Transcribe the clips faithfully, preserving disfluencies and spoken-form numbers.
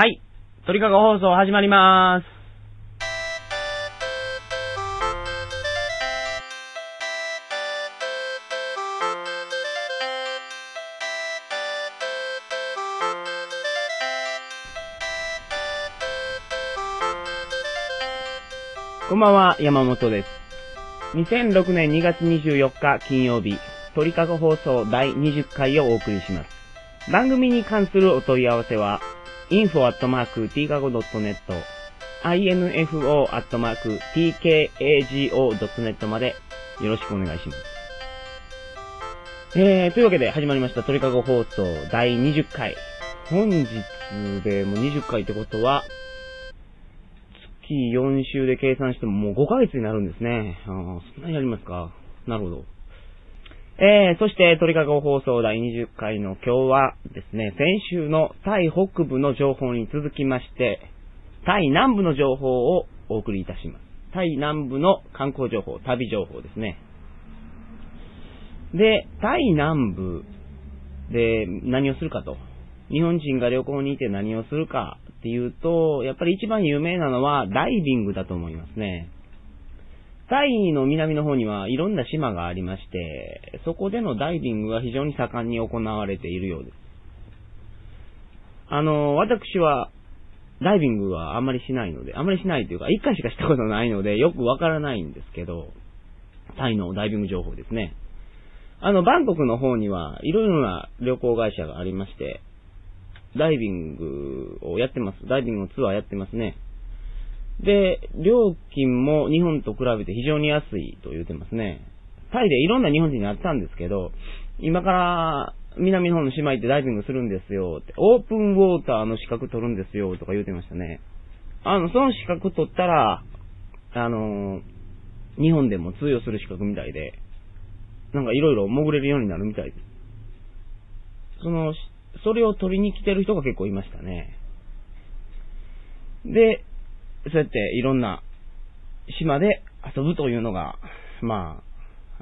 はい、鳥かご放送始まります。こんばんは、山本です。にせんろくねんにがつにじゅうよっか金曜日、鳥かご放送だいにじゅっかいをお送りします。番組に関するお問い合わせは、インフォ アットマーク ティーケーエージーオー ドットネット、アイエヌエフオー アットマーク ティーケーエージーオー ドットネット までよろしくお願いします。えー、というわけで始まりました、鳥かご放送だいにじゅっかい。本日でもうにじゅっかいってことは、よんしゅうで計算してももうごかげつになるんですね。ああ、そんなにありますか。なるほど。えー、そして鳥かご放送だいにじゅっかいの今日はですね、先週のタイ北部の情報に続きまして、タイ南部の情報をお送りいたします。タイ南部の観光情報、旅情報ですね。で、タイ南部で何をするかと。日本人が旅行に行って何をするかっていうと、やっぱり一番有名なのはダイビングだと思いますね。タイの南の方にはいろんな島がありまして、そこでのダイビングが非常に盛んに行われているようです。あの、私はダイビングはあんまりしないので、あんまりしないというか、一回しかしたことないので、よくわからないんですけど、タイのダイビング情報ですね。あの、バンコクの方にはいろいろな旅行会社がありまして、ダイビングをやってます。ダイビングのツアーやってますね。で、料金も日本と比べて非常に安いと言ってますね。タイでいろんな日本人に会ったんですけど、今から南の方の島行ってダイビングするんですよって、オープンウォーターの資格取るんですよとか言ってましたね。あの、その資格取ったら、あの、日本でも通用する資格みたいで、なんかいろいろ潜れるようになるみたいです。その、それを取りに来てる人が結構いましたね。で、そうやっていろんな島で遊ぶというのが、ま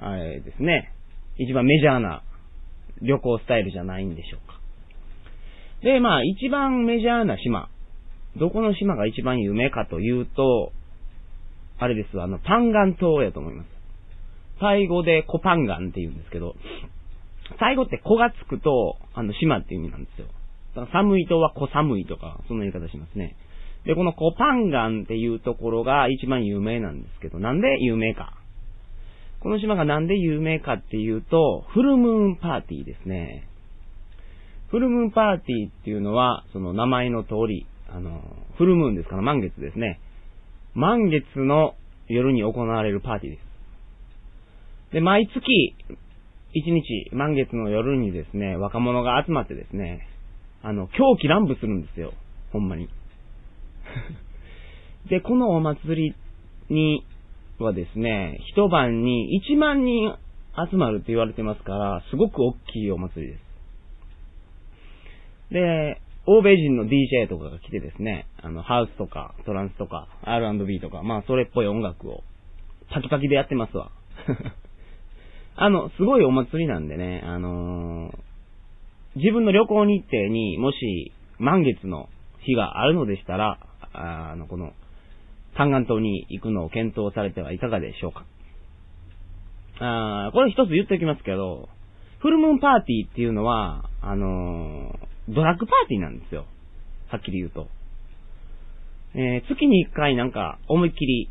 あ、あれですね、一番メジャーな旅行スタイルじゃないんでしょうか。で、まあ一番メジャーな島、どこの島が一番有名かというと、あれです、あの、パンガン島やと思います。タイ語でコパンガンって言うんですけど、タイ語って子がつくと、あの、島っていう意味なんですよ。だから寒いとは子寒いとか、そんな言い方しますね。で、このコパンガンっていうところが一番有名なんですけど、なんで有名か。この島がなんで有名かっていうと、フルムーンパーティーですね。フルムーンパーティーっていうのは、その名前の通り、あの、フルムーンですから満月ですね。満月の夜に行われるパーティーです。で、毎月、一日、満月の夜にですね、若者が集まってですね、あの、狂気乱舞するんですよ。ほんまに。で、このお祭りにはですね、一晩にいちまんにん集まるって言われてますから、すごく大きいお祭りです。で、欧米人の ディージェー とかが来てですね、あの、ハウスとか、トランスとか、アールアンドビー とか、まあ、それっぽい音楽を、パキパキでやってますわ。あの、すごいお祭りなんでね、あのー、自分の旅行日程にもし満月の日があるのでしたら、あ, あの、この、パンガン島に行くのを検討されてはいかがでしょうか。あー、これ一つ言っておきますけど、フルムーンパーティーっていうのは、あのー、ドラッグパーティーなんですよ。はっきり言うと。えー、月に一回なんか思いっきり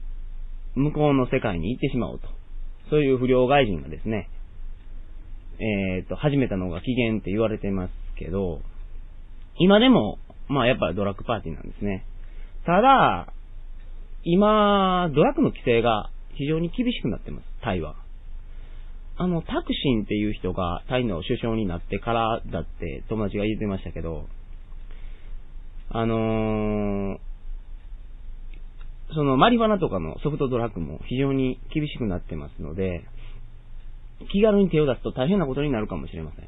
向こうの世界に行ってしまおうと。そういう不良外人がですね、えっと、始めたのが起源って言われてますけど、今でも、まあやっぱりドラッグパーティーなんですね。ただ、今、ドラッグの規制が非常に厳しくなってます、タイは。あの、タクシンっていう人がタイの首相になってからだって友達が言ってましたけど、あのー、そのマリファナとかのソフトドラッグも非常に厳しくなってますので、気軽に手を出すと大変なことになるかもしれません。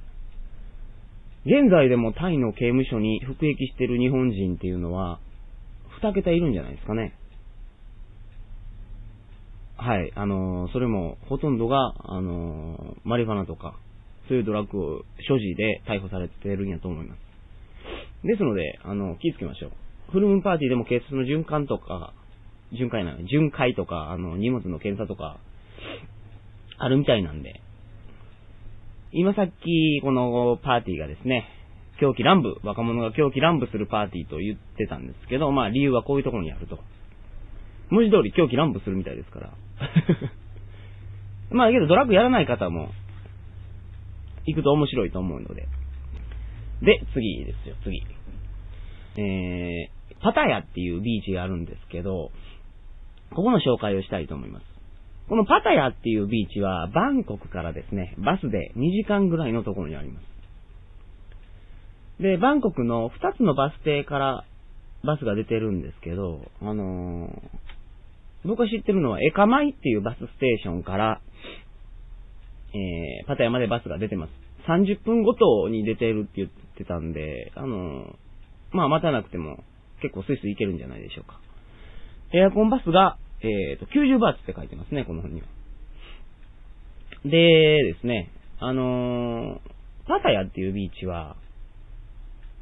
現在でもタイの刑務所に服役している日本人っていうのはにけたいるんじゃないですかね。はい、あのー、それもほとんどがあのー、マリファナとかそういうドラッグを所持で逮捕されているんやと思います。ですので、あの、気をつけましょう。フルムーンパーティーでも警察の循環とか、巡回なの、巡回とか、あの、荷物の検査とか、あるみたいなんで、今さっき、このパーティーがですね、狂気乱舞、若者が狂気乱舞するパーティーと言ってたんですけど、まあ理由はこういうところにあると。文字通り狂気乱舞するみたいですから。まあけどドラッグやらない方も、行くと面白いと思うので。で、次ですよ、次。えー、パタヤっていうビーチがあるんですけど、ここの紹介をしたいと思います。このパタヤっていうビーチは、バンコクからですね、バスでにじかんぐらいのところにあります。で、バンコクのふたつのバス停からバスが出てるんですけど、あのー、僕が知ってるのは、エカマイっていうバスステーションから、えー、パタヤまでバスが出てます。さんじゅっぷんごとに出てるって言ってたんで、あのー、まあ、待たなくても結構スイスイ行けるんじゃないでしょうか。エアコンバスが、えっと、きゅうじゅうバーツって書いてますね、この本には。でですね、あのー、パタヤっていうビーチは、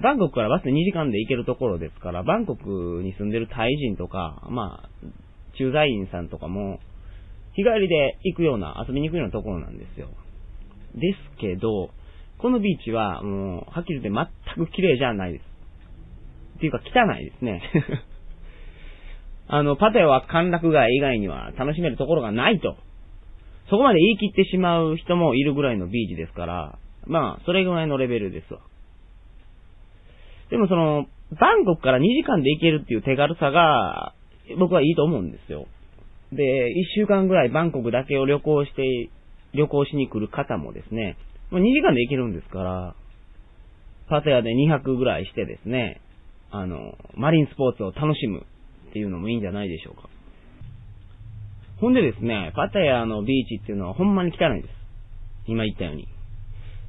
バンコクからバスでにじかんで行けるところですから、バンコクに住んでるタイ人とか、まあ、駐在員さんとかも、日帰りで行くような、遊びに行くようなところなんですよ。ですけど、このビーチは、もう、はっきり言って全く綺麗じゃないです。っていうか、汚いですね。あの、パタヤは歓楽街以外には楽しめるところがないと。そこまで言い切ってしまう人もいるぐらいのビーチですから、まあ、それぐらいのレベルですわ。でもその、バンコクからにじかんで行けるっていう手軽さが、僕はいいと思うんですよ。で、いっしゅうかんぐらいバンコクだけを旅行して、旅行しに来る方もですね、にじかんで行けるんですから、パタヤでにはくぐらいしてですね、あの、マリンスポーツを楽しむ。っていうのもいいんじゃないでしょうか。ほんでですね、パタヤのビーチっていうのはほんまに汚いです。今言ったように。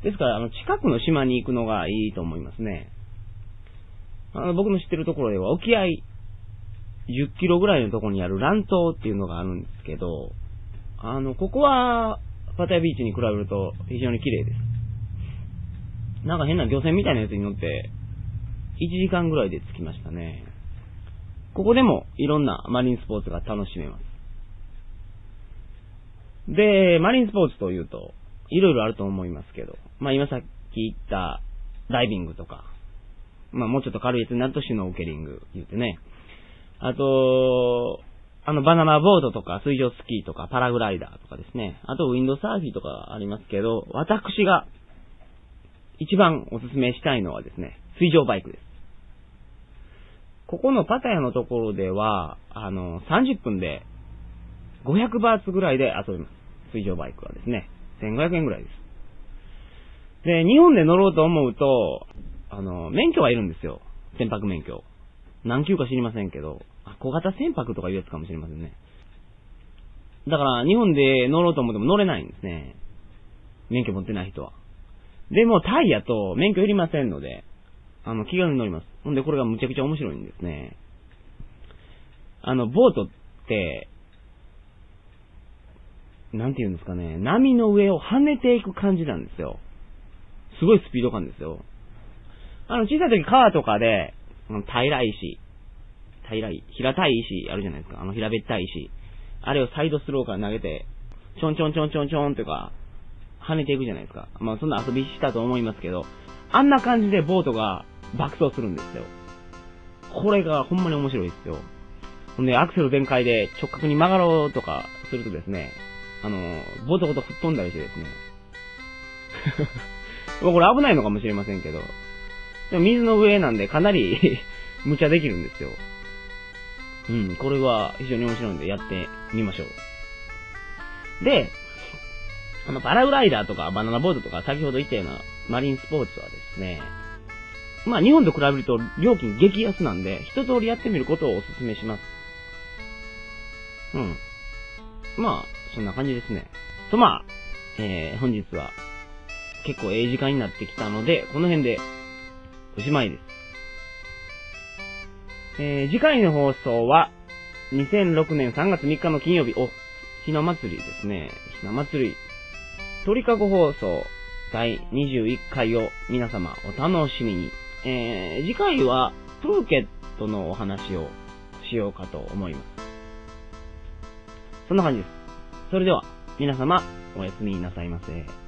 ですから、あの、近くの島に行くのがいいと思いますね。あの、僕の知ってるところでは、沖合じゅっキロぐらいのところにあるラン島っていうのがあるんですけど、あの、ここは、パタヤビーチに比べると非常に綺麗です。なんか変な漁船みたいなやつに乗って、いちじかんぐらいで着きましたね。ここでもいろんなマリンスポーツが楽しめます。で、マリンスポーツというと、いろいろあると思いますけど、まあ今さっき言ったダイビングとか、まあもうちょっと軽いやつになるとシュノーケリング言ってね、あと、あのバナナボードとか水上スキーとかパラグライダーとかですね、あとウィンドサーフィーとかありますけど、私が一番おすすめしたいのはですね、水上バイクです。ここのパタヤのところでは、あの、さんじゅっぷんでごひゃくバーツぐらいで遊べます。水上バイクはですね、せんごひゃくえんぐらいです。で、日本で乗ろうと思うと、あの、免許はいるんですよ。船舶免許。何級か知りませんけど、あ、小型船舶とかいうやつかもしれませんね。だから、日本で乗ろうと思っても乗れないんですね。免許持ってない人は。でも、タイやと免許いりませんので、あの、気軽に乗ります。ほんで、これがむちゃくちゃ面白いんですね。あの、ボートって、なんて言うんですかね、波の上を跳ねていく感じなんですよ。すごいスピード感ですよ。あの、小さい時川とかで、あの平らい石、平らい、平たい石あるじゃないですか。あの、平べったい石。あれをサイドスローから投げて、ちょんちょんちょんちょんちょんとか、跳ねていくじゃないですか。まあ、そんな遊びしたと思いますけど、あんな感じでボートが、爆走するんですよ。これがほんまに面白いですよ。ほんで、アクセル全開で直角に曲がろうとかするとですね、あの、ボトボト吹っ飛んだりしてですね。これ危ないのかもしれませんけど。でも水の上なんでかなり無茶できるんですよ。うん、これは非常に面白いんでやってみましょう。で、あの、パラグライダーとかバナナボードとか先ほど言ったようなマリンスポーツはですね、まあ日本と比べると料金激安なんで、一通りやってみることをお勧めします。うん。まあ、そんな感じですね。とまあ、えー、本日は結構ええ時間になってきたので、この辺でおしまいです。えー、次回の放送はにせんろくねんさんがつみっかの金曜日、お、ひな祭りですね。ひな祭り。鳥かご放送だいにじゅういっかいを皆様お楽しみに。えー、次回はプーケットのお話をしようかと思います。そんな感じです。それでは皆様おやすみなさいませ。